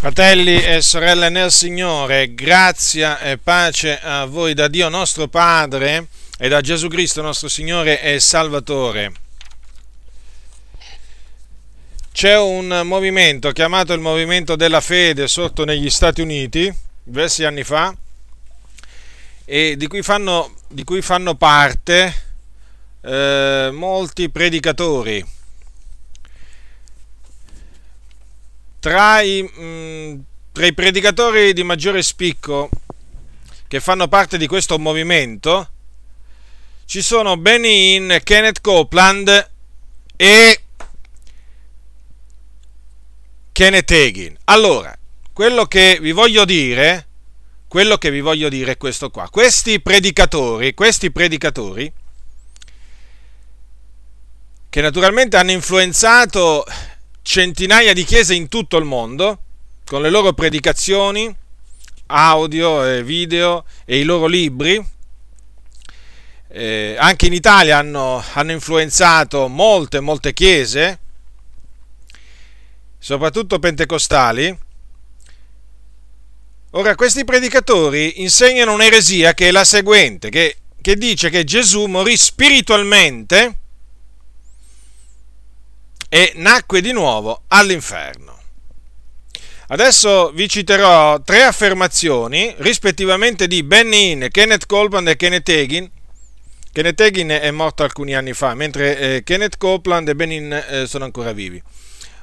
Fratelli e sorelle nel Signore, grazia e pace a voi da Dio nostro Padre e da Gesù Cristo nostro Signore e Salvatore. C'è un movimento chiamato il Movimento della Fede sorto negli Stati Uniti diversi anni fa e di cui fanno parte molti predicatori. Tra i predicatori di maggiore spicco che fanno parte di questo movimento ci sono Benny Hinn, Kenneth Copeland e Kenneth Hagin. Allora, quello che vi voglio dire è questo qua. Questi predicatori che naturalmente hanno influenzato centinaia di chiese in tutto il mondo con le loro predicazioni, audio e video e i loro libri. Anche in Italia hanno influenzato molte chiese, soprattutto pentecostali. Ora, questi predicatori insegnano un'eresia che è la seguente, che dice che Gesù morì spiritualmente e nacque di nuovo all'inferno. Adesso vi citerò tre affermazioni, rispettivamente di Benny Hinn, Kenneth Copeland e Kenneth Hagin. Kenneth Hagin è morto alcuni anni fa, mentre Kenneth Copeland e Benny Hinn sono ancora vivi.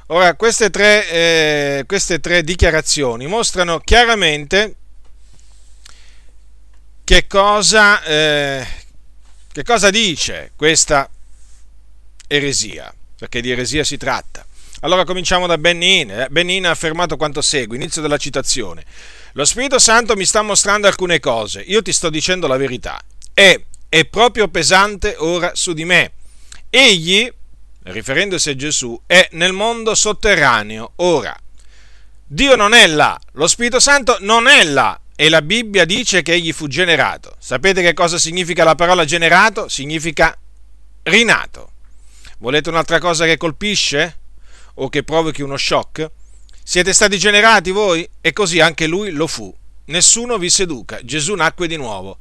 Ora, queste tre dichiarazioni mostrano chiaramente che cosa dice questa eresia, perché di eresia si tratta. Allora cominciamo da Benny Hinn. Benny Hinn ha affermato quanto segue, inizio della citazione: lo Spirito Santo mi sta mostrando alcune cose, io ti sto dicendo la verità, è proprio pesante ora su di me. Egli, riferendosi a Gesù, è nel mondo sotterraneo ora. Dio non è là, lo Spirito Santo non è là, e la Bibbia dice che egli fu generato. Sapete che cosa significa la parola generato? Significa rinato. Volete un'altra cosa che colpisce o che provochi uno shock? Siete stati generati voi? E così anche lui lo fu. Nessuno vi seduca. Gesù nacque di nuovo.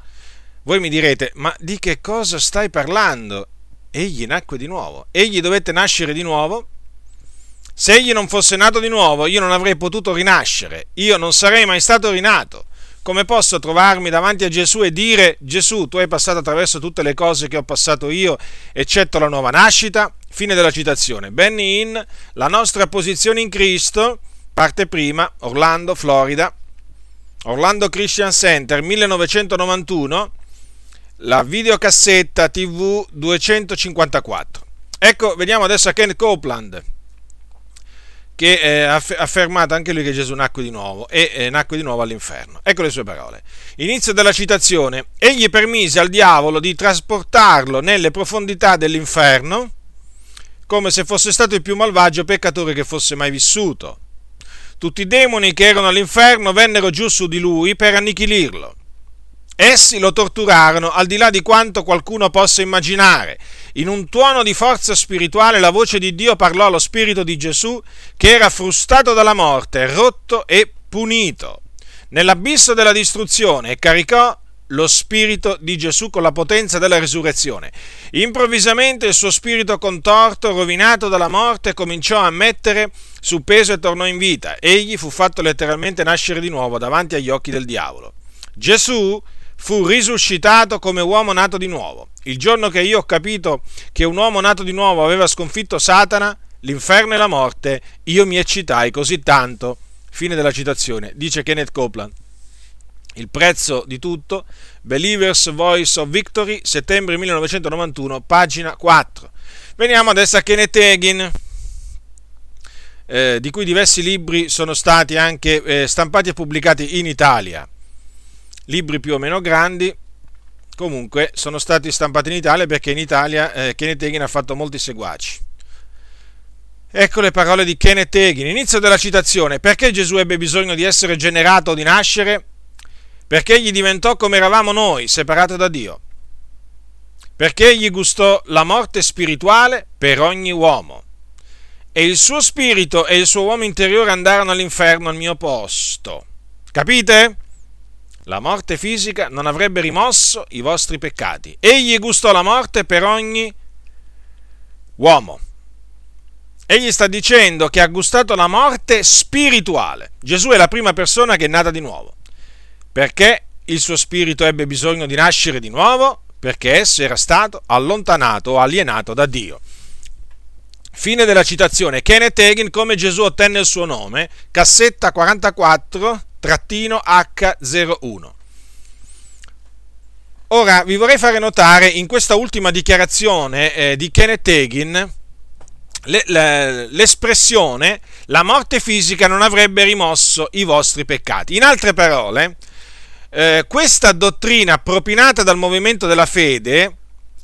Voi mi direte, ma di che cosa stai parlando? Egli nacque di nuovo. Egli dovette nascere di nuovo. Se egli non fosse nato di nuovo, io non avrei potuto rinascere. Io non sarei mai stato rinato. Come posso trovarmi davanti a Gesù e dire: Gesù, tu hai passato attraverso tutte le cose che ho passato io, eccetto la nuova nascita? Fine della citazione. Benny Hinn, La nostra posizione in Cristo, parte prima, Orlando, Florida, Orlando Christian Center, 1991, la videocassetta TV 254. Ecco, vediamo adesso a Kenneth Copeland, che ha affermato anche lui che Gesù nacque di nuovo e nacque di nuovo all'inferno. Ecco le sue parole. Inizio della citazione: egli permise al diavolo di trasportarlo nelle profondità dell'inferno come se fosse stato il più malvagio peccatore che fosse mai vissuto. Tutti i demoni che erano all'inferno vennero giù su di lui per annichilirlo. Essi lo torturarono al di là di quanto qualcuno possa immaginare. In un tuono di forza spirituale la voce di Dio parlò allo spirito di Gesù, che era frustato dalla morte, rotto e punito nell'abisso della distruzione, e caricò lo spirito di Gesù con la potenza della resurrezione. Improvvisamente il suo spirito contorto, rovinato dalla morte, cominciò a mettere su peso e tornò in vita. Egli fu fatto letteralmente nascere di nuovo davanti agli occhi del diavolo. Gesù fu risuscitato come uomo nato di nuovo. Il giorno che io ho capito che un uomo nato di nuovo aveva sconfitto Satana, l'inferno e la morte, io mi eccitai così tanto. Fine della citazione. Dice Kenneth Copeland. Il prezzo di tutto, Believer's Voice of Victory, settembre 1991, pagina 4. Veniamo adesso a Kenneth Hagin, di cui diversi libri sono stati anche stampati e pubblicati in Italia. Libri più o meno grandi, comunque sono stati stampati in Italia, perché in Italia Kenneth Hagin ha fatto molti seguaci. Ecco le parole di Kenneth Hagin, inizio della citazione: perché Gesù ebbe bisogno di essere generato o di nascere? Perché egli diventò come eravamo noi, separato da Dio. Perché egli gustò la morte spirituale per ogni uomo. e il suo spirito e il suo uomo interiore andarono all'inferno al mio posto. Capite? La morte fisica non avrebbe rimosso i vostri peccati. Egli gustò la morte per ogni uomo. Egli sta dicendo che ha gustato la morte spirituale. Gesù è la prima persona che è nata di nuovo, perché il suo spirito ebbe bisogno di nascere di nuovo, perché esso era stato allontanato o alienato da Dio. Fine della citazione. Kenneth Hagin, Come Gesù ottenne il suo nome, cassetta 44-H01. Ora vi vorrei fare notare in questa ultima dichiarazione di Kenneth Hagin l'espressione la morte fisica non avrebbe rimosso i vostri peccati. In altre parole, questa dottrina propinata dal movimento della fede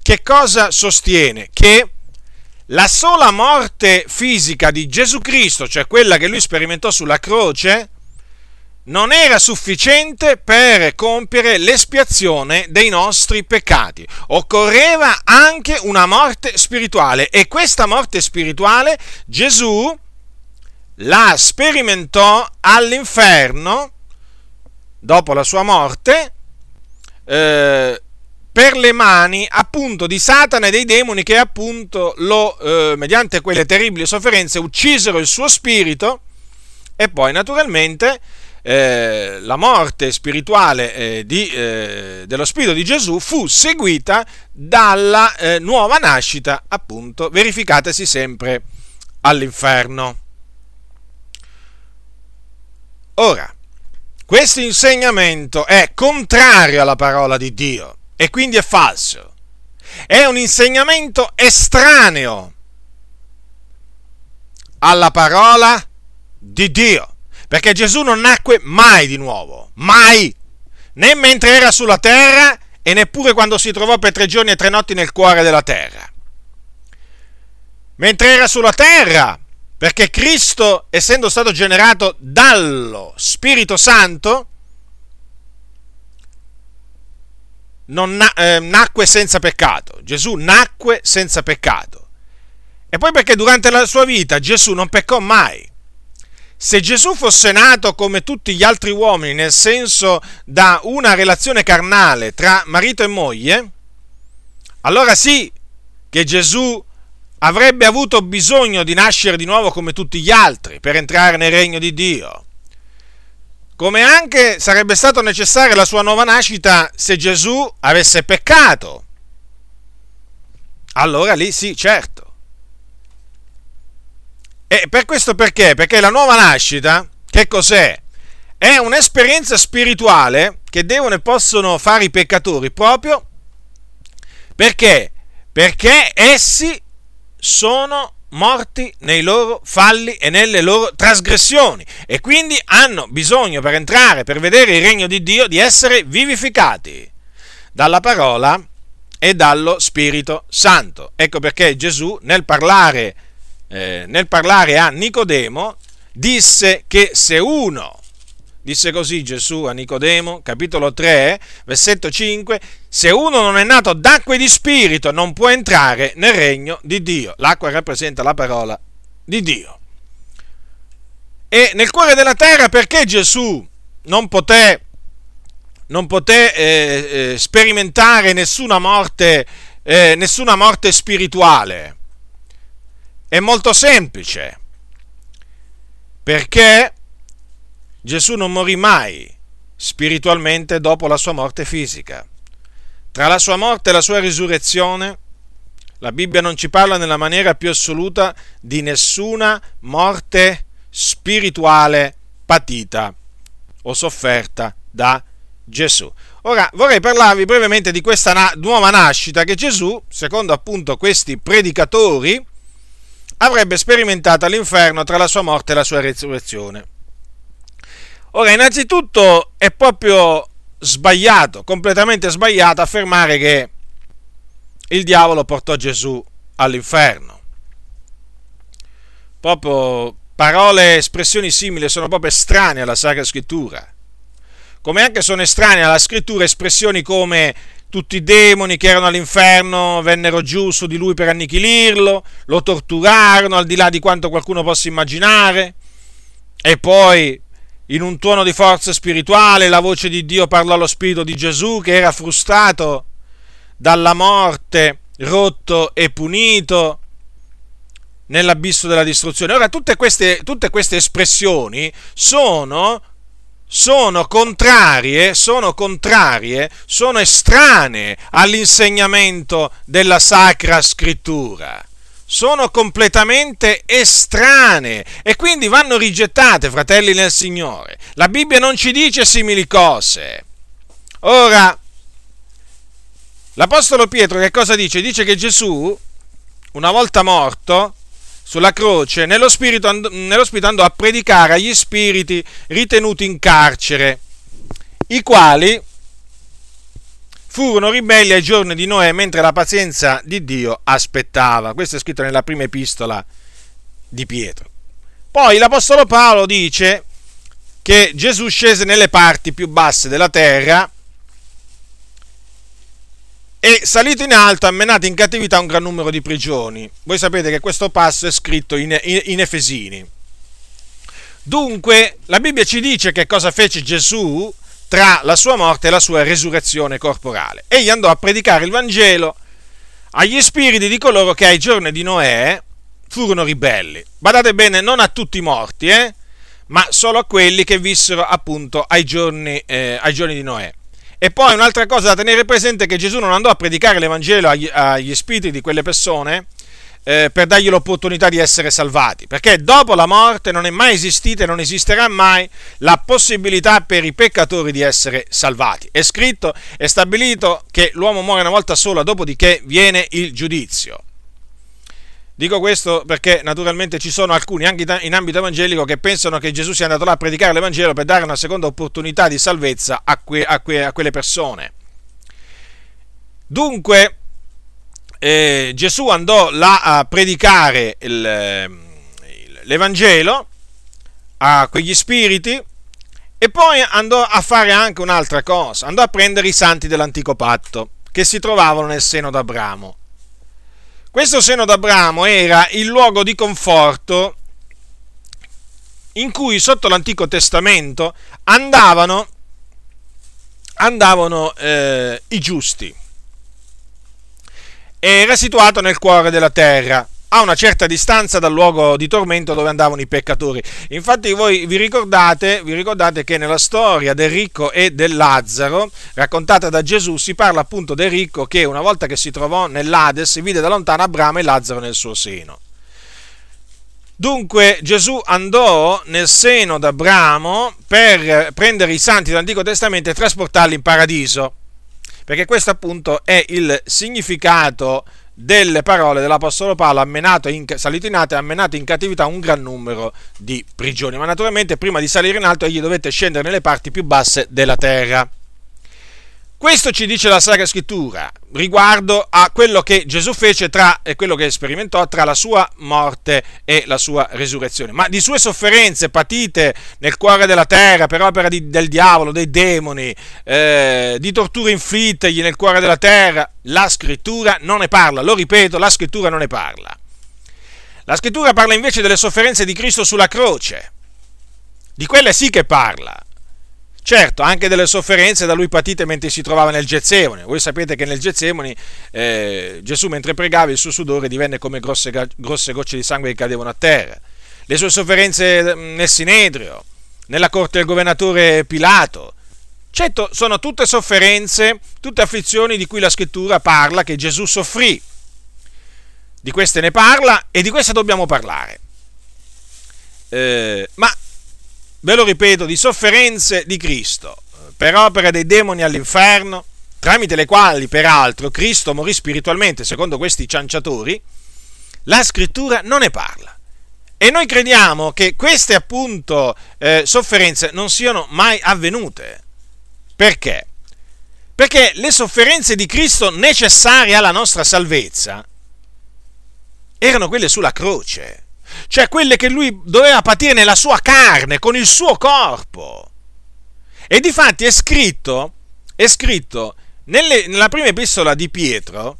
che cosa sostiene? Che la sola morte fisica di Gesù Cristo, cioè quella che lui sperimentò sulla croce, non era sufficiente per compiere l'espiazione dei nostri peccati. Occorreva anche una morte spirituale, e questa morte spirituale Gesù la sperimentò all'inferno dopo la sua morte per le mani appunto di Satana e dei demoni che appunto lo mediante quelle terribili sofferenze uccisero il suo spirito, e poi naturalmente la morte spirituale dello spirito di Gesù fu seguita dalla nuova nascita, appunto, verificatasi sempre all'inferno. Ora, questo insegnamento è contrario alla parola di Dio e quindi è falso. È un insegnamento estraneo alla parola di Dio, perché Gesù non nacque mai di nuovo, mai, né mentre era sulla terra e neppure quando si trovò per 3 giorni e 3 notti nel cuore della terra. Mentre era sulla terra, perché Cristo, essendo stato generato dallo Spirito Santo, nacque senza peccato. Gesù nacque senza peccato. E poi perché durante la sua vita Gesù non peccò mai. Se Gesù fosse nato come tutti gli altri uomini, nel senso da una relazione carnale tra marito e moglie, allora sì che Gesù avrebbe avuto bisogno di nascere di nuovo come tutti gli altri per entrare nel regno di Dio. Come anche sarebbe stato necessaria la sua nuova nascita se Gesù avesse peccato. Allora lì sì, certo. E per questo perché? Perché la nuova nascita, che cos'è? È un'esperienza spirituale che devono e possono fare i peccatori proprio perché? Perché essi sono morti nei loro falli e nelle loro trasgressioni, e quindi hanno bisogno, per entrare, per vedere il regno di Dio, di essere vivificati dalla parola e dallo Spirito Santo. Ecco perché Gesù nel parlare a Nicodemo disse che se uno, disse così Gesù a Nicodemo, capitolo 3, versetto 5, se uno non è nato d'acqua e di spirito non può entrare nel regno di Dio. L'acqua rappresenta la parola di Dio. E nel cuore della terra perché Gesù non poté sperimentare nessuna morte spirituale? È molto semplice, perché Gesù non morì mai spiritualmente dopo la sua morte fisica. Tra la sua morte e la sua risurrezione, la Bibbia non ci parla nella maniera più assoluta di nessuna morte spirituale patita o sofferta da Gesù. Ora vorrei parlarvi brevemente di questa nuova nascita che Gesù, secondo appunto questi predicatori, avrebbe sperimentato all'inferno tra la sua morte e la sua risurrezione. Ora, innanzitutto è proprio sbagliato, completamente sbagliato, affermare che il diavolo portò Gesù all'inferno. Proprio parole e espressioni simili sono proprio estranee alla Sacra Scrittura. Come anche sono estranee alla Scrittura espressioni come tutti i demoni che erano all'inferno vennero giù su di lui per annichilirlo, lo torturarono al di là di quanto qualcuno possa immaginare, e poi in un tuono di forza spirituale la voce di Dio parlò allo spirito di Gesù, che era frustrato dalla morte, rotto e punito nell'abisso della distruzione. Ora, tutte queste espressioni sono contrarie, sono estranee all'insegnamento della Sacra Scrittura. Sono completamente estranee e quindi vanno rigettate, fratelli nel Signore. La Bibbia non ci dice simili cose. Ora, l'Apostolo Pietro che cosa dice? Dice che Gesù, una volta morto sulla croce, nello spirito andò a predicare agli spiriti ritenuti in carcere, i quali furono ribelli ai giorni di Noè, mentre la pazienza di Dio aspettava. Questo è scritto nella prima epistola di Pietro. Poi l'Apostolo Paolo dice che Gesù scese nelle parti più basse della terra e, salito in alto, ha menato in cattività un gran numero di prigioni. Voi sapete che questo passo è scritto in Efesini. Dunque, la Bibbia ci dice che cosa fece Gesù tra la sua morte e la sua resurrezione corporale. Egli andò a predicare il Vangelo agli spiriti di coloro che ai giorni di Noè furono ribelli. Badate bene, non a tutti i morti, ma solo a quelli che vissero appunto ai giorni di Noè. E poi un'altra cosa da tenere presente è che Gesù non andò a predicare l'Evangelo agli spiriti di quelle persone per dargli l'opportunità di essere salvati, perché dopo la morte non è mai esistita e non esisterà mai la possibilità per i peccatori di essere salvati. È scritto, è stabilito che l'uomo muore una volta sola, dopodiché viene il giudizio. Dico questo perché naturalmente ci sono alcuni, anche in ambito evangelico, che pensano che Gesù sia andato là a predicare l'Evangelo per dare una seconda opportunità di salvezza a quelle persone. Dunque, Gesù andò là a predicare l'Evangelo a quegli spiriti e poi andò a fare anche un'altra cosa, andò a prendere i santi dell'antico patto che si trovavano nel seno d'Abramo. Questo seno d'Abramo era il luogo di conforto in cui sotto l'Antico Testamento andavano i giusti. Era situato nel cuore della terra, a una certa distanza dal luogo di tormento dove andavano i peccatori. Infatti voi vi ricordate che nella storia del ricco e del Lazzaro, raccontata da Gesù, si parla appunto del ricco che, una volta che si trovò nell'Ades, vide da lontano Abramo e Lazzaro nel suo seno. Dunque Gesù andò nel seno d'Abramo per prendere i santi dell'Antico Testamento e trasportarli in paradiso, perché questo appunto è il significato delle parole dell'Apostolo Paolo: salito in alto e ha menato in cattività un gran numero di prigioni. Ma naturalmente prima di salire in alto egli dovette scendere nelle parti più basse della terra. Questo ci dice la Sacra Scrittura riguardo a quello che Gesù fece e quello che sperimentò tra la sua morte e la sua resurrezione. Ma di sue sofferenze patite nel cuore della terra per opera del diavolo, dei demoni, di torture inflittegli nel cuore della terra, la Scrittura non ne parla. Lo ripeto, la Scrittura non ne parla. La Scrittura parla invece delle sofferenze di Cristo sulla croce. Di quelle sì che parla. Certo, anche delle sofferenze da lui patite mentre si trovava nel Getsemani. Voi sapete che nel Getsemani Gesù, mentre pregava, il suo sudore divenne come grosse gocce di sangue che cadevano a terra. Le sue sofferenze nel Sinedrio, nella corte del governatore Pilato. Certo, sono tutte sofferenze, tutte afflizioni di cui la Scrittura parla, che Gesù soffrì. Di queste ne parla e di queste dobbiamo parlare. Ma ve lo ripeto, di sofferenze di Cristo per opera dei demoni all'inferno, tramite le quali peraltro Cristo morì spiritualmente, secondo questi cianciatori, la Scrittura non ne parla. E noi crediamo che queste appunto sofferenze non siano mai avvenute. Perché? Perché le sofferenze di Cristo necessarie alla nostra salvezza erano quelle sulla croce, cioè quelle che lui doveva patire nella sua carne, con il suo corpo. E difatti è scritto Nella prima epistola di Pietro,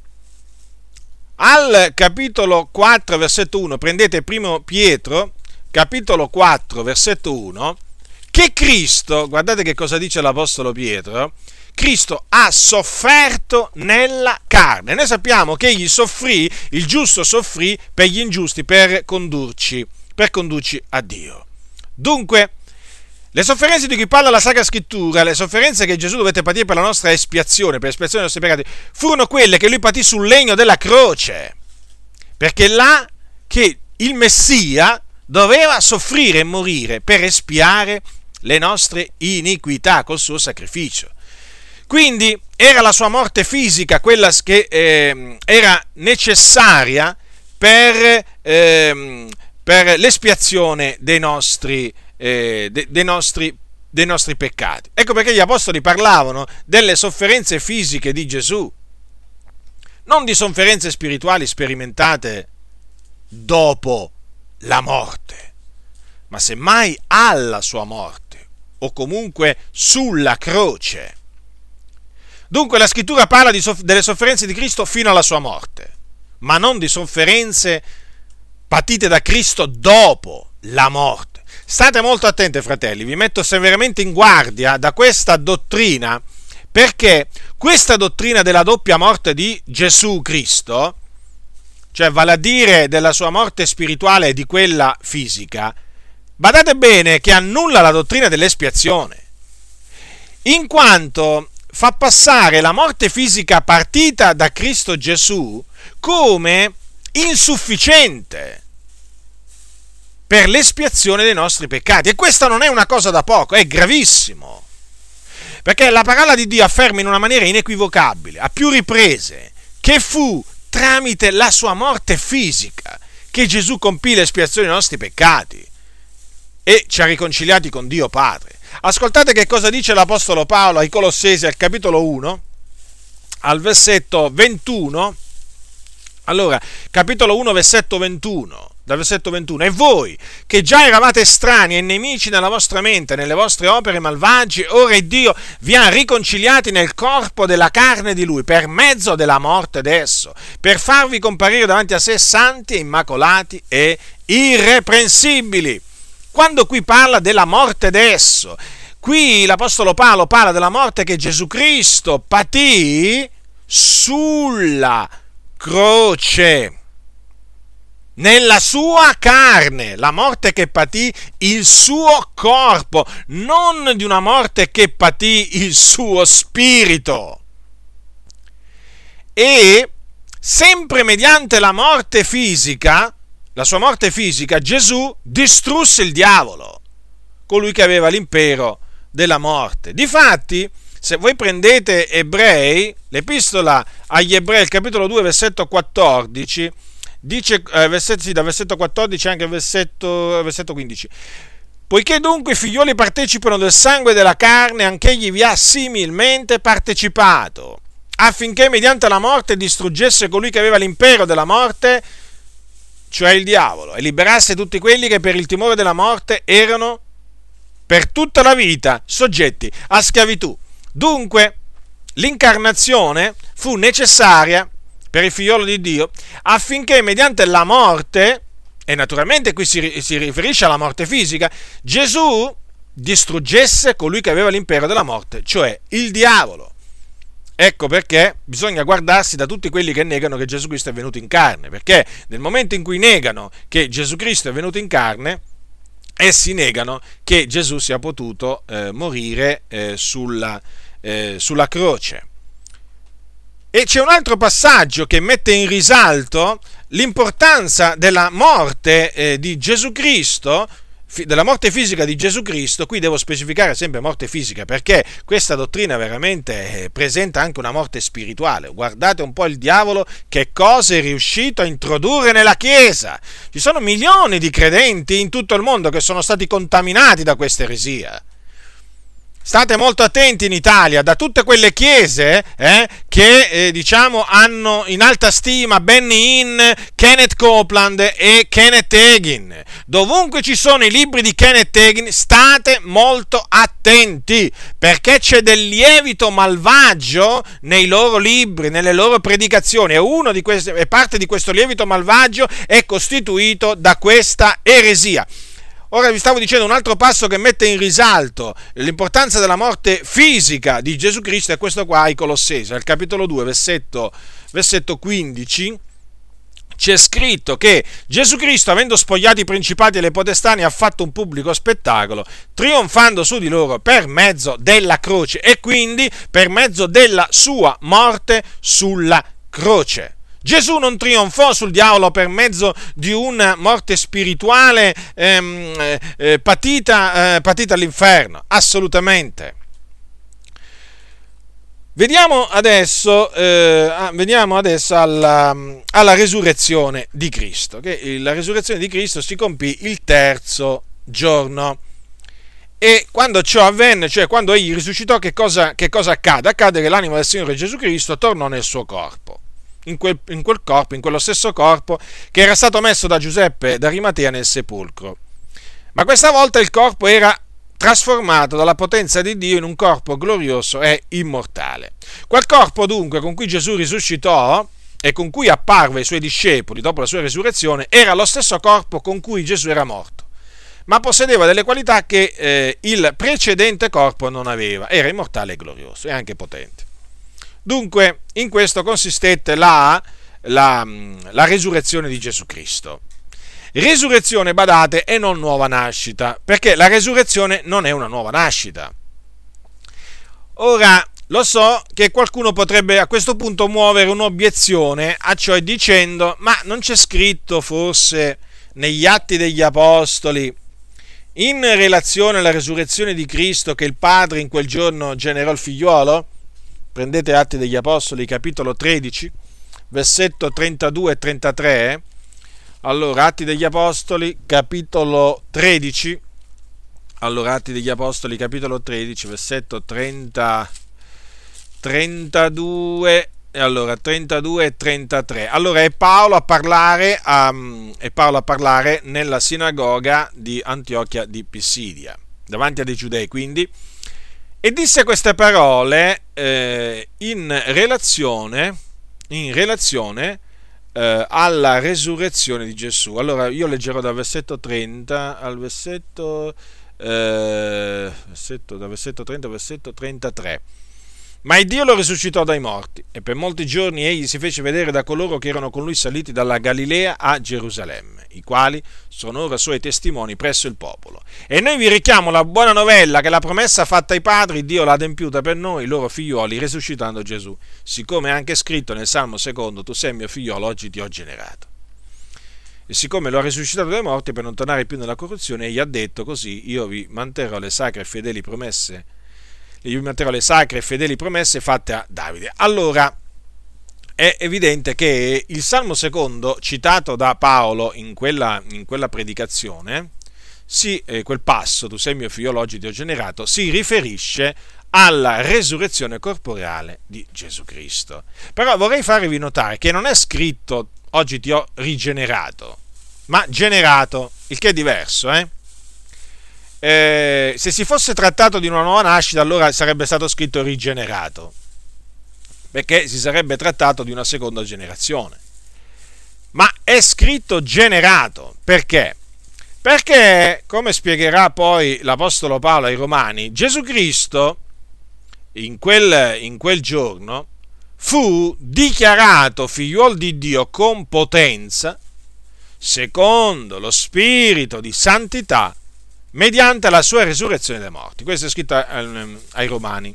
al capitolo 4, versetto 1, prendete primo Pietro, capitolo 4, versetto 1, che Cristo, guardate che cosa dice l'Apostolo Pietro, Cristo ha sofferto nella carne. Noi sappiamo che egli soffrì, il giusto soffrì per gli ingiusti, per condurci a Dio. Dunque, le sofferenze di cui parla la Sacra Scrittura, le sofferenze che Gesù dovette patire per la nostra espiazione, per l'espiazione dei nostri peccati, furono quelle che lui patì sul legno della croce, perché là che il Messia doveva soffrire e morire per espiare le nostre iniquità col suo sacrificio. Quindi era la sua morte fisica quella che era necessaria per l'espiazione dei nostri peccati. Ecco perché gli apostoli parlavano delle sofferenze fisiche di Gesù, non di sofferenze spirituali sperimentate dopo la morte, ma semmai alla sua morte o comunque sulla croce. Dunque la Scrittura parla delle sofferenze di Cristo fino alla sua morte, ma non di sofferenze patite da Cristo dopo la morte. State molto attenti, fratelli, vi metto severamente in guardia da questa dottrina, perché questa dottrina della doppia morte di Gesù Cristo, cioè vale a dire della sua morte spirituale e di quella fisica, badate bene che annulla la dottrina dell'espiazione, in quanto fa passare la morte fisica partita da Cristo Gesù come insufficiente per l'espiazione dei nostri peccati. E questa non è una cosa da poco, è gravissimo, perché la parola di Dio afferma in una maniera inequivocabile, a più riprese, che fu tramite la sua morte fisica che Gesù compì l'espiazione dei nostri peccati e ci ha riconciliati con Dio Padre. Ascoltate che cosa dice l'Apostolo Paolo ai Colossesi, al capitolo 1, al versetto 21, allora, capitolo 1, versetto 21, dal versetto 21, e voi che già eravate estranei e nemici nella vostra mente, nelle vostre opere malvagie, ora Dio vi ha riconciliati nel corpo della carne di Lui, per mezzo della morte d'esso, per farvi comparire davanti a sé santi, immacolati e irreprensibili. Quando qui parla della morte d'esso, qui l'Apostolo Paolo parla della morte che Gesù Cristo patì sulla croce, nella sua carne, la morte che patì il suo corpo, non di una morte che patì il suo spirito. E sempre mediante la morte fisica, la sua morte fisica, Gesù distrusse il diavolo, colui che aveva l'impero della morte. Difatti, se voi prendete Ebrei, l'epistola agli Ebrei, capitolo 2, versetto 14, dice da versetto 14 anche al versetto 15: poiché dunque i figlioli partecipano del sangue della carne, anch'egli vi ha similmente partecipato, affinché mediante la morte distruggesse colui che aveva l'impero della morte, cioè il diavolo, e liberasse tutti quelli che per il timore della morte erano per tutta la vita soggetti a schiavitù. Dunque l'incarnazione fu necessaria per il figliolo di Dio, affinché mediante la morte, e naturalmente qui si riferisce alla morte fisica, Gesù distruggesse colui che aveva l'impero della morte, cioè il diavolo. Ecco perché bisogna guardarsi da tutti quelli che negano che Gesù Cristo è venuto in carne, perché nel momento in cui negano che Gesù Cristo è venuto in carne, essi negano che Gesù sia potuto morire sulla croce. E c'è un altro passaggio che mette in risalto l'importanza della morte di Gesù Cristo, della morte fisica di Gesù Cristo. Qui devo specificare sempre morte fisica, perché questa dottrina veramente presenta anche una morte spirituale. Guardate un po' il diavolo che cosa è riuscito a introdurre nella Chiesa. Ci sono milioni di credenti in tutto il mondo che sono stati contaminati da questa eresia. State molto attenti in Italia, da tutte quelle chiese che diciamo hanno in alta stima Benny Hinn, Kenneth Copeland e Kenneth Hagin. Dovunque ci sono i libri di Kenneth Hagin, state molto attenti, perché c'è del lievito malvagio nei loro libri, nelle loro predicazioni, e parte di questo lievito malvagio è costituito da questa eresia. Ora vi stavo dicendo un altro passo che mette in risalto l'importanza della morte fisica di Gesù Cristo, è questo qua ai Colossesi, al capitolo 2, versetto 15, c'è scritto che Gesù Cristo, avendo spogliato i principati e le potestà, ne ha fatto un pubblico spettacolo, trionfando su di loro per mezzo della croce e quindi per mezzo della sua morte sulla croce. Gesù non trionfò sul diavolo per mezzo di una morte spirituale patita all'inferno, assolutamente. Veniamo adesso alla resurrezione di Cristo, che la resurrezione di Cristo si compì il terzo giorno. E quando ciò avvenne, cioè quando egli risuscitò, che cosa accade? Accade che l'anima del Signore Gesù Cristo tornò nel suo corpo. In quello stesso corpo che era stato messo da Giuseppe d'Arimatea nel sepolcro. Ma questa volta il corpo era trasformato dalla potenza di Dio in un corpo glorioso e immortale. Quel corpo dunque con cui Gesù risuscitò e con cui apparve ai suoi discepoli dopo la sua resurrezione era lo stesso corpo con cui Gesù era morto, ma possedeva delle qualità che il precedente corpo non aveva. Era immortale e glorioso e anche potente. Dunque, in questo consistette la resurrezione di Gesù Cristo. Resurrezione, badate, e non nuova nascita, perché la resurrezione non è una nuova nascita. Ora, lo so che qualcuno potrebbe a questo punto muovere un'obiezione a ciò dicendo: ma non c'è scritto forse negli Atti degli Apostoli, in relazione alla resurrezione di Cristo, che il Padre in quel giorno generò il figliuolo? Prendete Atti degli Apostoli, capitolo 13, versetto 32 e 33. Allora, Atti degli Apostoli, capitolo 13, versetto 32 e 33. Allora, è Paolo a parlare nella sinagoga di Antiochia di Pisidia, davanti a dei giudei, quindi. E disse queste parole in relazione alla resurrezione di Gesù. Allora io leggerò dal versetto 30 al versetto 33. Ma Dio lo risuscitò dai morti, e per molti giorni egli si fece vedere da coloro che erano con lui saliti dalla Galilea a Gerusalemme, i quali sono ora suoi testimoni presso il popolo. E noi vi richiamo la buona novella che la promessa fatta ai padri, Dio l'ha adempiuta per noi, i loro figlioli, risuscitando Gesù, siccome è anche scritto nel Salmo 2: tu sei mio figliolo, oggi ti ho generato. E siccome lo ha risuscitato dai morti per non tornare più nella corruzione, egli ha detto: così io vi manterrò le sacre e fedeli promesse. Io manterrò le sacre e fedeli promesse fatte a Davide. Allora, è evidente che il Salmo 2 citato da Paolo in quella predicazione, quel passo, tu sei mio figliolo, oggi ti ho generato, si riferisce alla resurrezione corporeale di Gesù Cristo. Però vorrei farvi notare che non è scritto oggi ti ho rigenerato, ma generato, il che è diverso, Se si fosse trattato di una nuova nascita, allora sarebbe stato scritto rigenerato, perché si sarebbe trattato di una seconda generazione. Ma è scritto generato perché? Perché, come spiegherà poi l'Apostolo Paolo ai Romani, Gesù Cristo in quel giorno fu dichiarato figliuol di Dio con potenza, secondo lo spirito di santità, mediante la sua resurrezione dai morti. Questo è scritto ai Romani,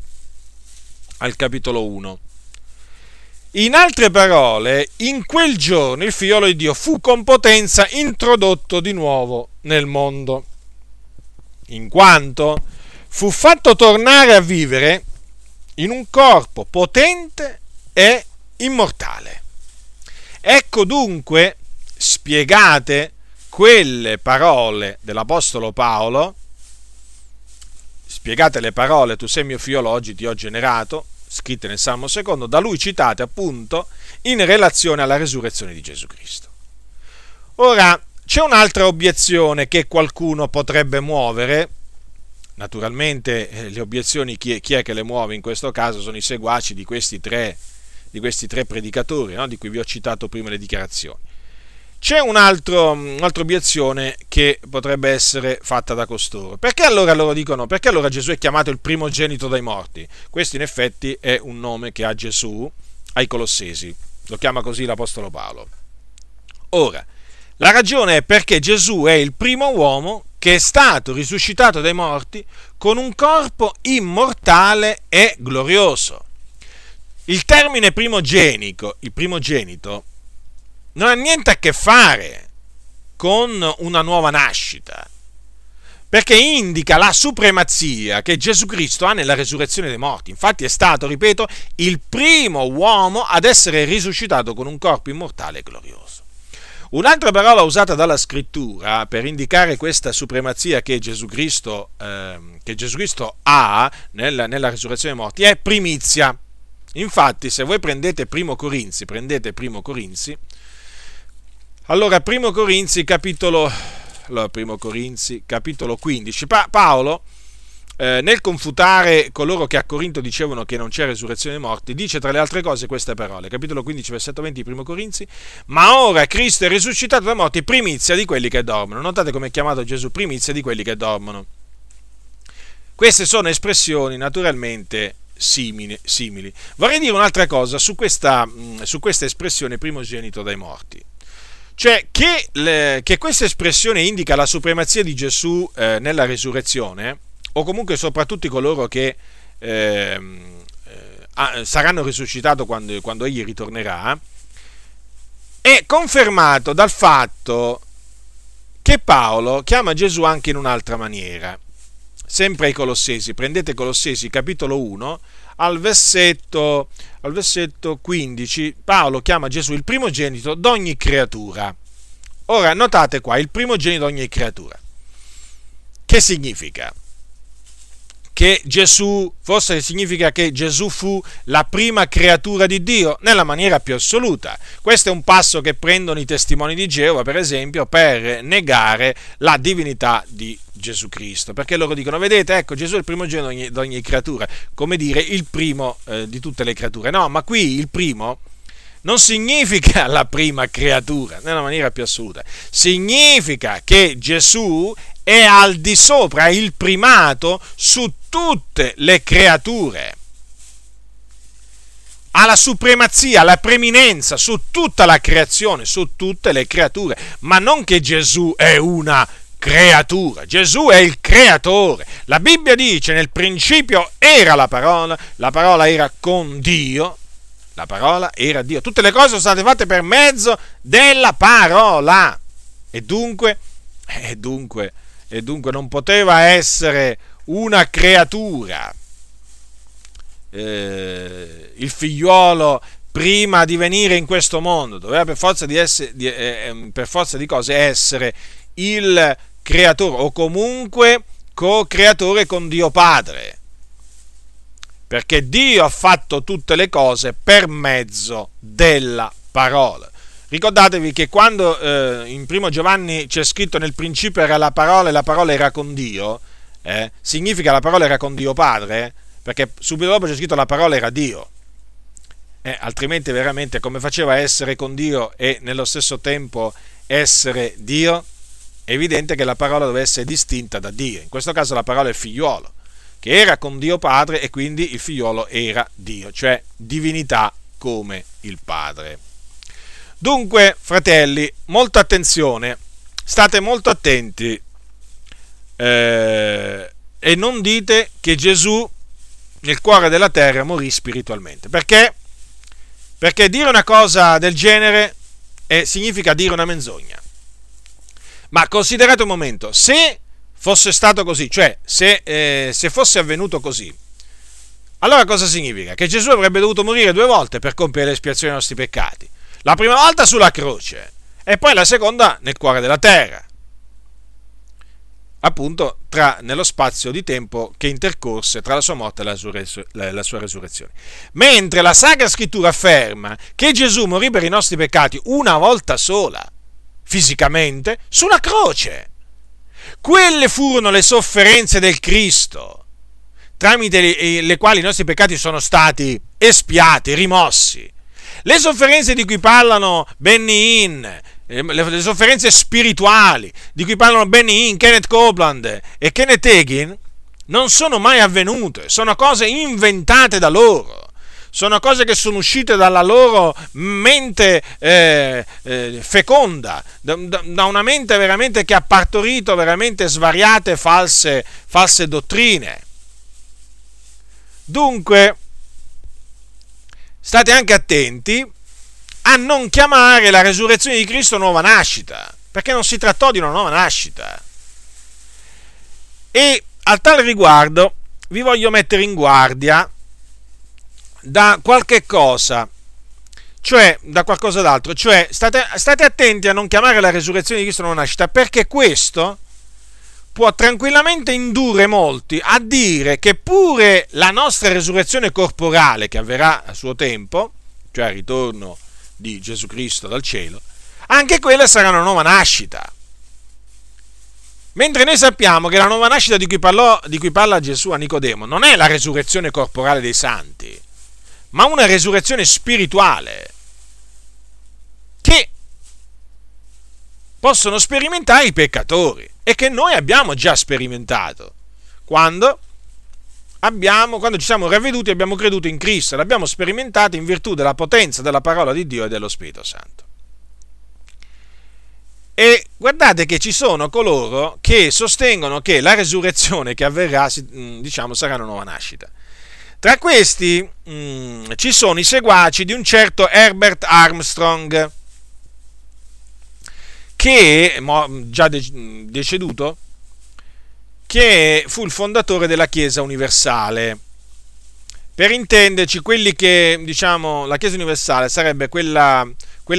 al capitolo 1. In altre parole, in quel giorno il figliolo di Dio fu con potenza introdotto di nuovo nel mondo, in quanto fu fatto tornare a vivere in un corpo potente e immortale. Ecco dunque spiegate quelle parole dell'Apostolo Paolo Piegate le parole, tu sei mio figliolo, oggi ti ho generato, scritte nel Salmo secondo, da lui citate appunto in relazione alla resurrezione di Gesù Cristo. Ora, c'è un'altra obiezione che qualcuno potrebbe muovere. Naturalmente le obiezioni chi è che le muove in questo caso sono i seguaci di questi tre predicatori, no? Di cui vi ho citato prima le dichiarazioni. C'è un'altra obiezione che potrebbe essere fatta da costoro. Perché allora loro dicono, perché allora Gesù è chiamato il primogenito dai morti? Questo in effetti è un nome che ha Gesù ai Colossesi, lo chiama così l'Apostolo Paolo. Ora, la ragione è perché Gesù è il primo uomo che è stato risuscitato dai morti con un corpo immortale e glorioso. Il termine primogenito, non ha niente a che fare con una nuova nascita, perché indica la supremazia che Gesù Cristo ha nella resurrezione dei morti. Infatti è stato, ripeto, il primo uomo ad essere risuscitato con un corpo immortale e glorioso. Un'altra parola usata dalla Scrittura per indicare questa supremazia che Gesù Cristo ha nella resurrezione dei morti è primizia. Infatti, se voi prendete Primo Corinzi, allora Primo Corinzi capitolo 15, Paolo, nel confutare coloro che a Corinto dicevano che non c'è resurrezione dei morti, dice tra le altre cose queste parole, capitolo 15, versetto 20 di Primo Corinzi: ma ora Cristo è risuscitato dai morti, primizia di quelli che dormono. Notate come è chiamato Gesù, primizia di quelli che dormono. Queste sono espressioni naturalmente simili. Vorrei dire un'altra cosa su questa espressione primogenito dai morti. Cioè che questa espressione indica la supremazia di Gesù nella resurrezione, o comunque soprattutto coloro che saranno risuscitati quando egli ritornerà, è confermato dal fatto che Paolo chiama Gesù anche in un'altra maniera. Sempre ai Colossesi, prendete Colossesi capitolo 1, al versetto 15, Paolo chiama Gesù il primogenito d'ogni creatura. Ora, notate qua, il primogenito d'ogni creatura. Che significa? Significa che Gesù fu la prima creatura di Dio nella maniera più assoluta. Questo è un passo che prendono i testimoni di Geova, per esempio, per negare la divinità di Gesù Cristo, perché loro dicono: vedete, ecco, Gesù è il primogenito d'ogni creatura, come dire il primo di tutte le creature. No, ma qui il primo non significa la prima creatura nella maniera più assoluta, significa che Gesù è al di sopra, il primato su tutte le creature, ha la supremazia, la preminenza su tutta la creazione, su tutte le creature, ma non che Gesù è una creatura, Gesù è il creatore. La Bibbia dice: nel principio era la parola era con Dio, la parola era Dio, tutte le cose sono state fatte per mezzo della parola, e dunque non poteva essere una creatura il figliuolo prima di venire in questo mondo, doveva per forza di cose essere il creatore o comunque co-creatore con Dio Padre, perché Dio ha fatto tutte le cose per mezzo della parola. Ricordatevi che quando in Primo Giovanni c'è scritto nel principio era la parola e la parola era con Dio, significa la parola era con Dio Padre, perché subito dopo c'è scritto la parola era Dio, altrimenti veramente come faceva a essere con Dio e nello stesso tempo essere Dio? È evidente che la parola doveva essere distinta da Dio, in questo caso la parola è il figliolo, che era con Dio Padre e quindi il figliolo era Dio, cioè divinità come il Padre. Dunque, fratelli, molta attenzione, state molto attenti e non dite che Gesù nel cuore della terra morì spiritualmente, perché dire una cosa del genere significa dire una menzogna. Ma considerate un momento, se fosse stato così, cioè se fosse avvenuto così, allora cosa significa? Che Gesù avrebbe dovuto morire 2 volte per compiere l'espiazione dei nostri peccati. La prima volta sulla croce e poi la seconda nel cuore della terra. appunto nello spazio di tempo che intercorse tra la sua morte e la sua resurrezione. Mentre la Sacra Scrittura afferma che Gesù morì per i nostri peccati una volta sola, fisicamente, sulla croce. Quelle furono le sofferenze del Cristo, tramite le quali i nostri peccati sono stati espiati, rimossi. Le sofferenze di cui parlano Benny Hinn, le sofferenze spirituali di cui parlano Benny Hinn, Kenneth Copeland e Kenneth Hagin, non sono mai avvenute, sono cose inventate da loro, sono cose che sono uscite dalla loro mente feconda, da una mente veramente che ha partorito veramente svariate false dottrine. Dunque, state anche attenti a non chiamare la resurrezione di Cristo nuova nascita, perché non si trattò di una nuova nascita. E a tal riguardo vi voglio mettere in guardia da qualche cosa, cioè da qualcosa d'altro, cioè state attenti a non chiamare la resurrezione di Cristo nuova nascita, perché questo può tranquillamente indurre molti a dire che pure la nostra resurrezione corporale, che avverrà a suo tempo, cioè al ritorno di Gesù Cristo dal cielo, anche quella sarà una nuova nascita. Mentre noi sappiamo che la nuova nascita di cui parla Gesù a Nicodemo non è la resurrezione corporale dei santi, ma una resurrezione spirituale che possono sperimentare i peccatori e che noi abbiamo già sperimentato quando ci siamo ravveduti e abbiamo creduto in Cristo, l'abbiamo sperimentato in virtù della potenza della parola di Dio e dello Spirito Santo. E guardate che ci sono coloro che sostengono che la resurrezione che avverrà, diciamo, sarà una nuova nascita. Tra questi ci sono i seguaci di un certo Herbert Armstrong, che già deceduto, che fu il fondatore della Chiesa Universale. Per intenderci, quelli che, diciamo, la Chiesa Universale sarebbe quella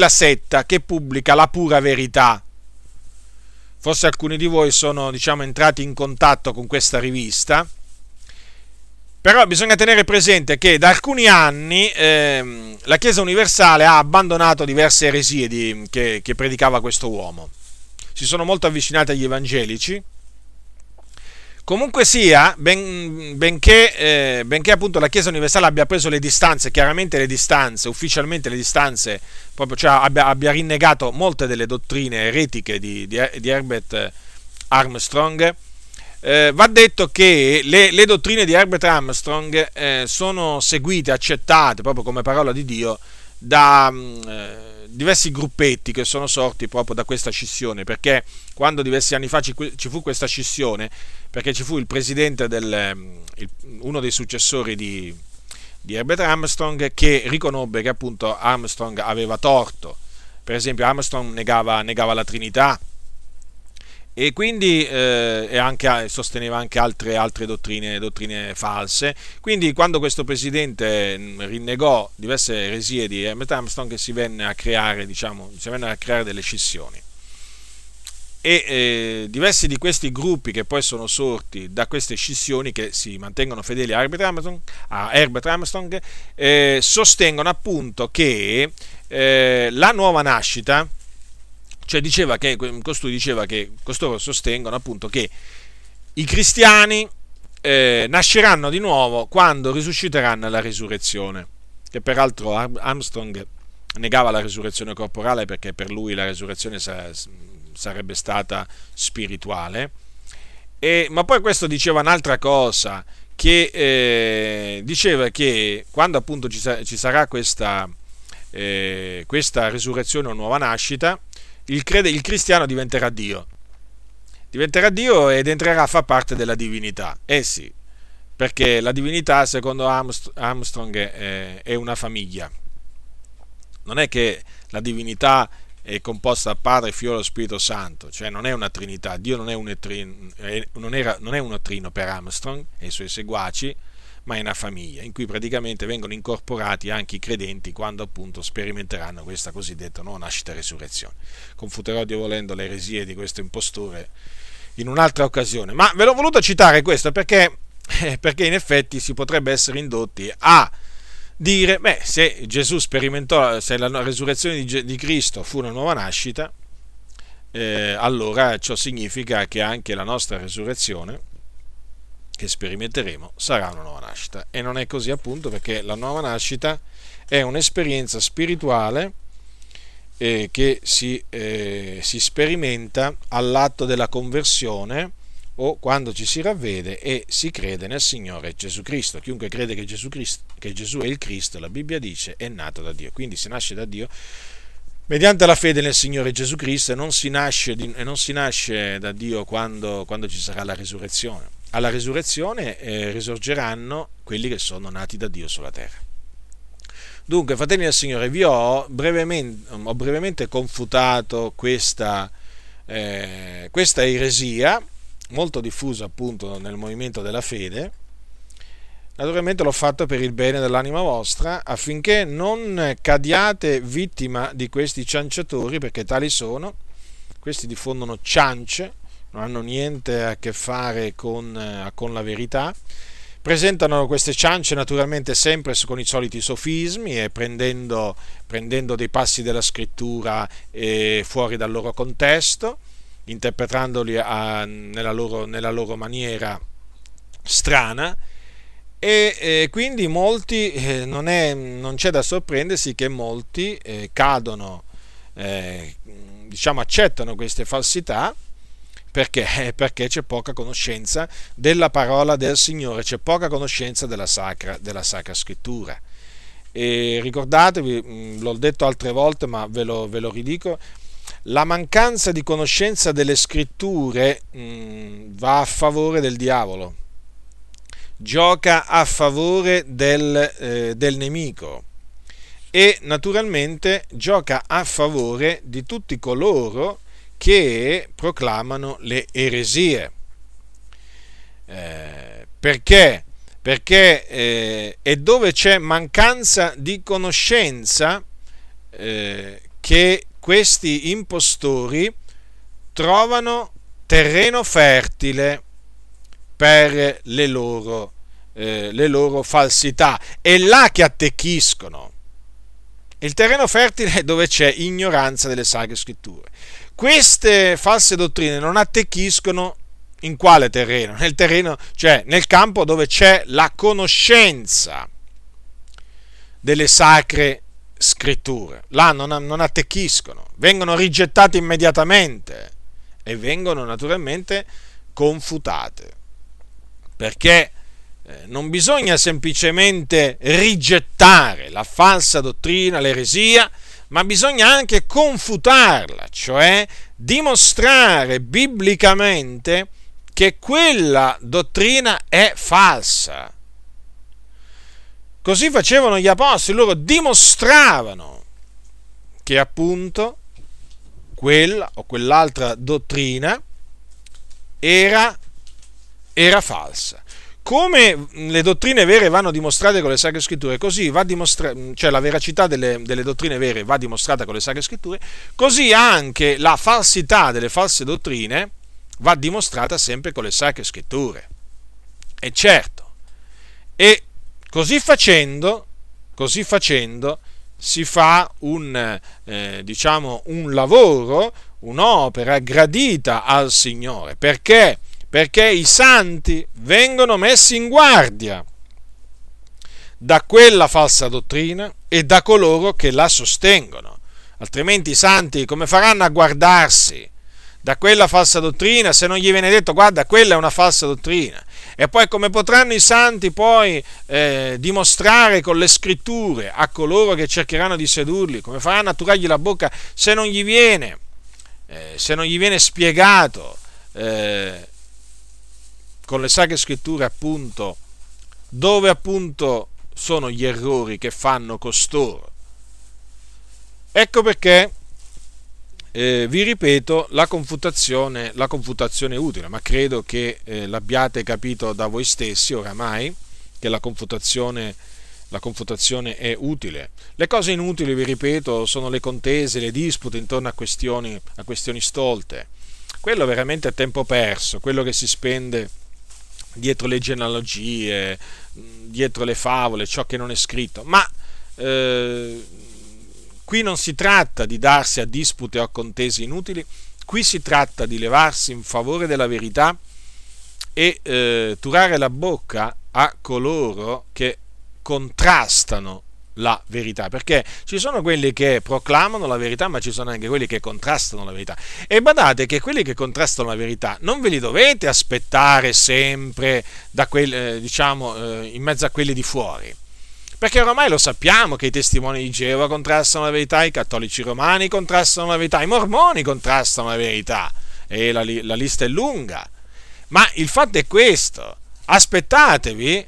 setta che pubblica la pura verità. Forse alcuni di voi sono, diciamo, entrati in contatto con questa rivista, però bisogna tenere presente che da alcuni anni la Chiesa Universale ha abbandonato diverse eresie che predicava questo uomo. Si sono molto avvicinati agli evangelici. Comunque sia, benché appunto la Chiesa Universale abbia preso le distanze, chiaramente le distanze, ufficialmente le distanze, proprio, cioè abbia rinnegato molte delle dottrine eretiche di Herbert Armstrong, va detto che le dottrine di Herbert Armstrong sono seguite, accettate proprio come parola di Dio da diversi gruppetti che sono sorti proprio da questa scissione, perché quando diversi anni fa ci fu questa scissione, perché ci fu il presidente uno dei successori di Herbert Armstrong, che riconobbe che appunto Armstrong aveva torto. Per esempio, Armstrong negava la Trinità e quindi sosteneva anche altre dottrine false. Quindi, quando questo presidente rinnegò diverse eresie di Herbert Armstrong, si venne a creare delle scissioni. E diversi di questi gruppi che poi sono sorti da queste scissioni, che si mantengono fedeli a Herbert Armstrong, sostengono appunto che la nuova nascita, cioè costoro sostengono appunto che i cristiani nasceranno di nuovo quando risusciteranno la risurrezione, che peraltro Armstrong negava la risurrezione corporale, perché per lui la risurrezione sarebbe stata spirituale. Ma poi questo diceva un'altra cosa, che diceva che quando appunto ci sarà questa risurrezione o nuova nascita, il cristiano diventerà Dio ed entrerà a far parte della divinità. Sì, perché la divinità, secondo Armstrong, è una famiglia. Non è che la divinità è composta da Padre, Figlio e Spirito Santo, cioè non è una trinità. Dio non è uno trino per Armstrong e i suoi seguaci, ma è una famiglia in cui praticamente vengono incorporati anche i credenti quando appunto sperimenteranno questa cosiddetta nuova nascita e resurrezione. Confuterò, Dio volendo, le eresie di questo impostore in un'altra occasione, ma ve l'ho voluto citare questo perché in effetti si potrebbe essere indotti a dire, beh, se Gesù sperimentò, se la resurrezione di Cristo fu una nuova nascita, allora ciò significa che anche la nostra resurrezione che sperimenteremo sarà una nuova nascita. E non è così, appunto, perché la nuova nascita è un'esperienza spirituale che si sperimenta all'atto della conversione o quando ci si ravvede e si crede nel Signore Gesù Cristo. Chiunque crede che Gesù è il Cristo, la Bibbia dice, è nato da Dio. Quindi si nasce da Dio mediante la fede nel Signore Gesù Cristo, e non si nasce da Dio quando ci sarà la resurrezione. Alla resurrezione risorgeranno quelli che sono nati da Dio sulla terra. Dunque, fratelli del Signore, vi ho brevemente confutato questa eresia molto diffusa, appunto, nel movimento della fede. Naturalmente l'ho fatto per il bene dell'anima vostra, affinché non cadiate vittima di questi cianciatori, perché tali sono. Questi diffondono ciance, non hanno niente a che fare con la verità. Presentano queste ciance naturalmente sempre con i soliti sofismi e prendendo dei passi della scrittura fuori dal loro contesto, interpretandoli nella loro maniera strana, e quindi molti, non c'è da sorprendersi che molti cadono, accettano queste falsità. Perché c'è poca conoscenza della parola del Signore, c'è poca conoscenza della sacra scrittura. E ricordatevi, l'ho detto altre volte, ma ve lo ridico, la mancanza di conoscenza delle scritture va a favore del diavolo, gioca a favore del nemico e naturalmente gioca a favore di tutti coloro che proclamano le eresie. Perché è dove c'è mancanza di conoscenza che questi impostori trovano terreno fertile per le loro falsità. È là che attecchiscono. Il terreno fertile è dove c'è ignoranza delle sacre scritture. Queste false dottrine non attecchiscono in quale terreno? Nel terreno, cioè nel campo dove c'è la conoscenza delle sacre scritture. Là non attecchiscono, vengono rigettate immediatamente e vengono naturalmente confutate. Perché non bisogna semplicemente rigettare la falsa dottrina, l'eresia, ma bisogna anche confutarla, cioè dimostrare biblicamente che quella dottrina è falsa. Così facevano gli apostoli, loro dimostravano che appunto quella o quell'altra dottrina era falsa. Come le dottrine vere vanno dimostrate con le sacre scritture, così va cioè la veracità delle dottrine vere va dimostrata con le sacre scritture, così anche la falsità delle false dottrine va dimostrata sempre con le sacre scritture. E certo, e così facendo si fa un lavoro, un'opera gradita al Signore, perché i santi vengono messi in guardia da quella falsa dottrina e da coloro che la sostengono. Altrimenti i santi come faranno a guardarsi da quella falsa dottrina se non gli viene detto, guarda, quella è una falsa dottrina? E poi come potranno i santi poi dimostrare con le scritture a coloro che cercheranno di sedurli? Come faranno a turargli la bocca se non gli viene, spiegato con le sacre scritture, appunto, dove appunto sono gli errori che fanno costoro? Ecco perché vi ripeto la confutazione utile, ma credo che l'abbiate capito da voi stessi oramai, che la confutazione è utile. Le cose inutili, vi ripeto, sono le contese, le dispute intorno a questioni stolte, quello veramente è tempo perso, quello che si spende dietro le genealogie, dietro le favole, ciò che non è scritto. Ma qui non si tratta di darsi a dispute o a contese inutili, qui si tratta di levarsi in favore della verità e turare la bocca a coloro che contrastano la verità, perché ci sono quelli che proclamano la verità, ma ci sono anche quelli che contrastano la verità. E badate che quelli che contrastano la verità non ve li dovete aspettare sempre da in mezzo a quelli di fuori, perché ormai lo sappiamo che i testimoni di Geova contrastano la verità, i cattolici romani contrastano la verità, i mormoni contrastano la verità, e la lista è lunga. Ma il fatto è questo: aspettatevi,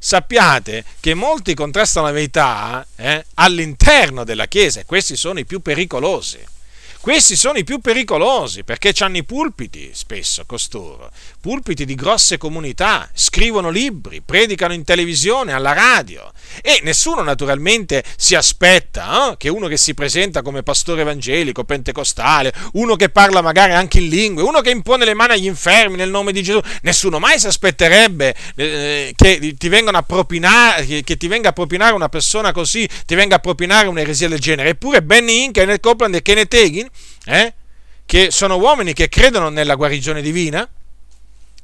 sappiate che molti contrastano la verità all'interno della Chiesa, e questi sono i più pericolosi. Questi sono i più pericolosi perché hanno i pulpiti, spesso costoro, pulpiti di grosse comunità, scrivono libri, predicano in televisione, alla radio, e nessuno naturalmente si aspetta che uno che si presenta come pastore evangelico, pentecostale, uno che parla magari anche in lingue, uno che impone le mani agli infermi nel nome di Gesù, nessuno mai si aspetterebbe che ti venga a propinare una persona così, ti venga a propinare un'eresia del genere. Eppure Benny Hinn, Kenneth Copeland e Kenneth Hagin, che sono uomini che credono nella guarigione divina,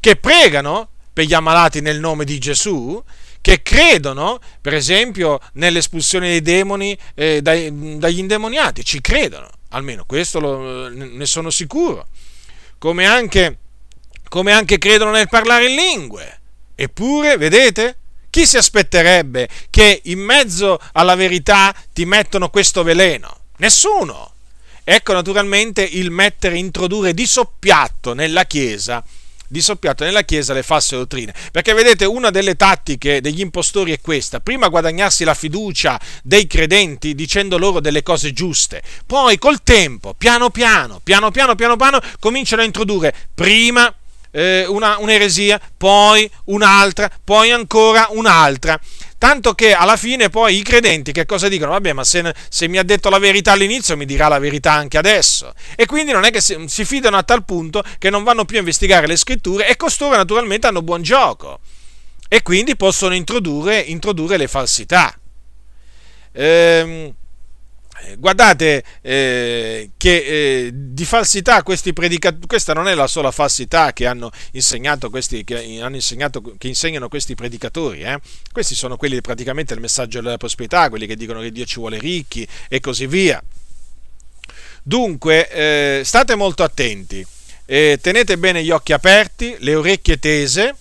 che pregano per gli ammalati nel nome di Gesù, che credono per esempio nell'espulsione dei demoni dagli indemoniati, ci credono, almeno questo ne sono sicuro, come anche credono nel parlare in lingue. Eppure, vedete, chi si aspetterebbe che in mezzo alla verità ti mettono questo veleno? Nessuno! Ecco naturalmente il introdurre di soppiatto nella Chiesa le false dottrine, perché vedete, una delle tattiche degli impostori è questa: prima guadagnarsi la fiducia dei credenti dicendo loro delle cose giuste, poi col tempo, piano piano, cominciano a introdurre prima un'eresia, poi un'altra, poi ancora un'altra. Tanto che alla fine poi i credenti che cosa dicono? Vabbè, ma se mi ha detto la verità all'inizio, mi dirà la verità anche adesso. E quindi non è che si fidano a tal punto che non vanno più a investigare le scritture, e costoro naturalmente hanno buon gioco e quindi possono introdurre le falsità. Guardate che di falsità questi predicatori, questa non è la sola falsità che hanno insegnato che insegnano questi predicatori. Questi sono quelli praticamente del messaggio della prosperità, quelli che dicono che Dio ci vuole ricchi e così via. Dunque state molto attenti, tenete bene gli occhi aperti, le orecchie tese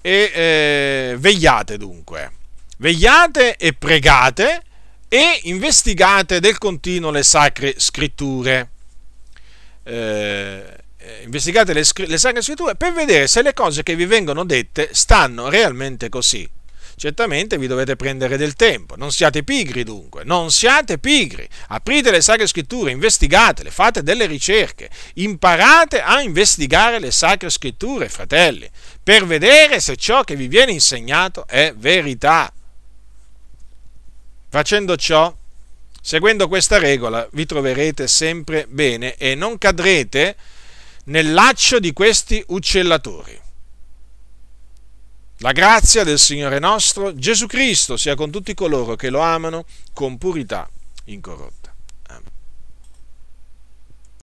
e vegliate dunque. Vegliate e pregate e investigate del continuo le sacre scritture, investigate le sacre scritture per vedere se le cose che vi vengono dette stanno realmente così. Certamente vi dovete prendere del tempo, non siate pigri dunque, aprite le sacre scritture, investigatele, fate delle ricerche, imparate a investigare le sacre scritture, fratelli, per vedere se ciò che vi viene insegnato è verità. Facendo ciò, seguendo questa regola, vi troverete sempre bene e non cadrete nel laccio di questi uccellatori. La grazia del Signore nostro Gesù Cristo sia con tutti coloro che lo amano con purità incorrotta.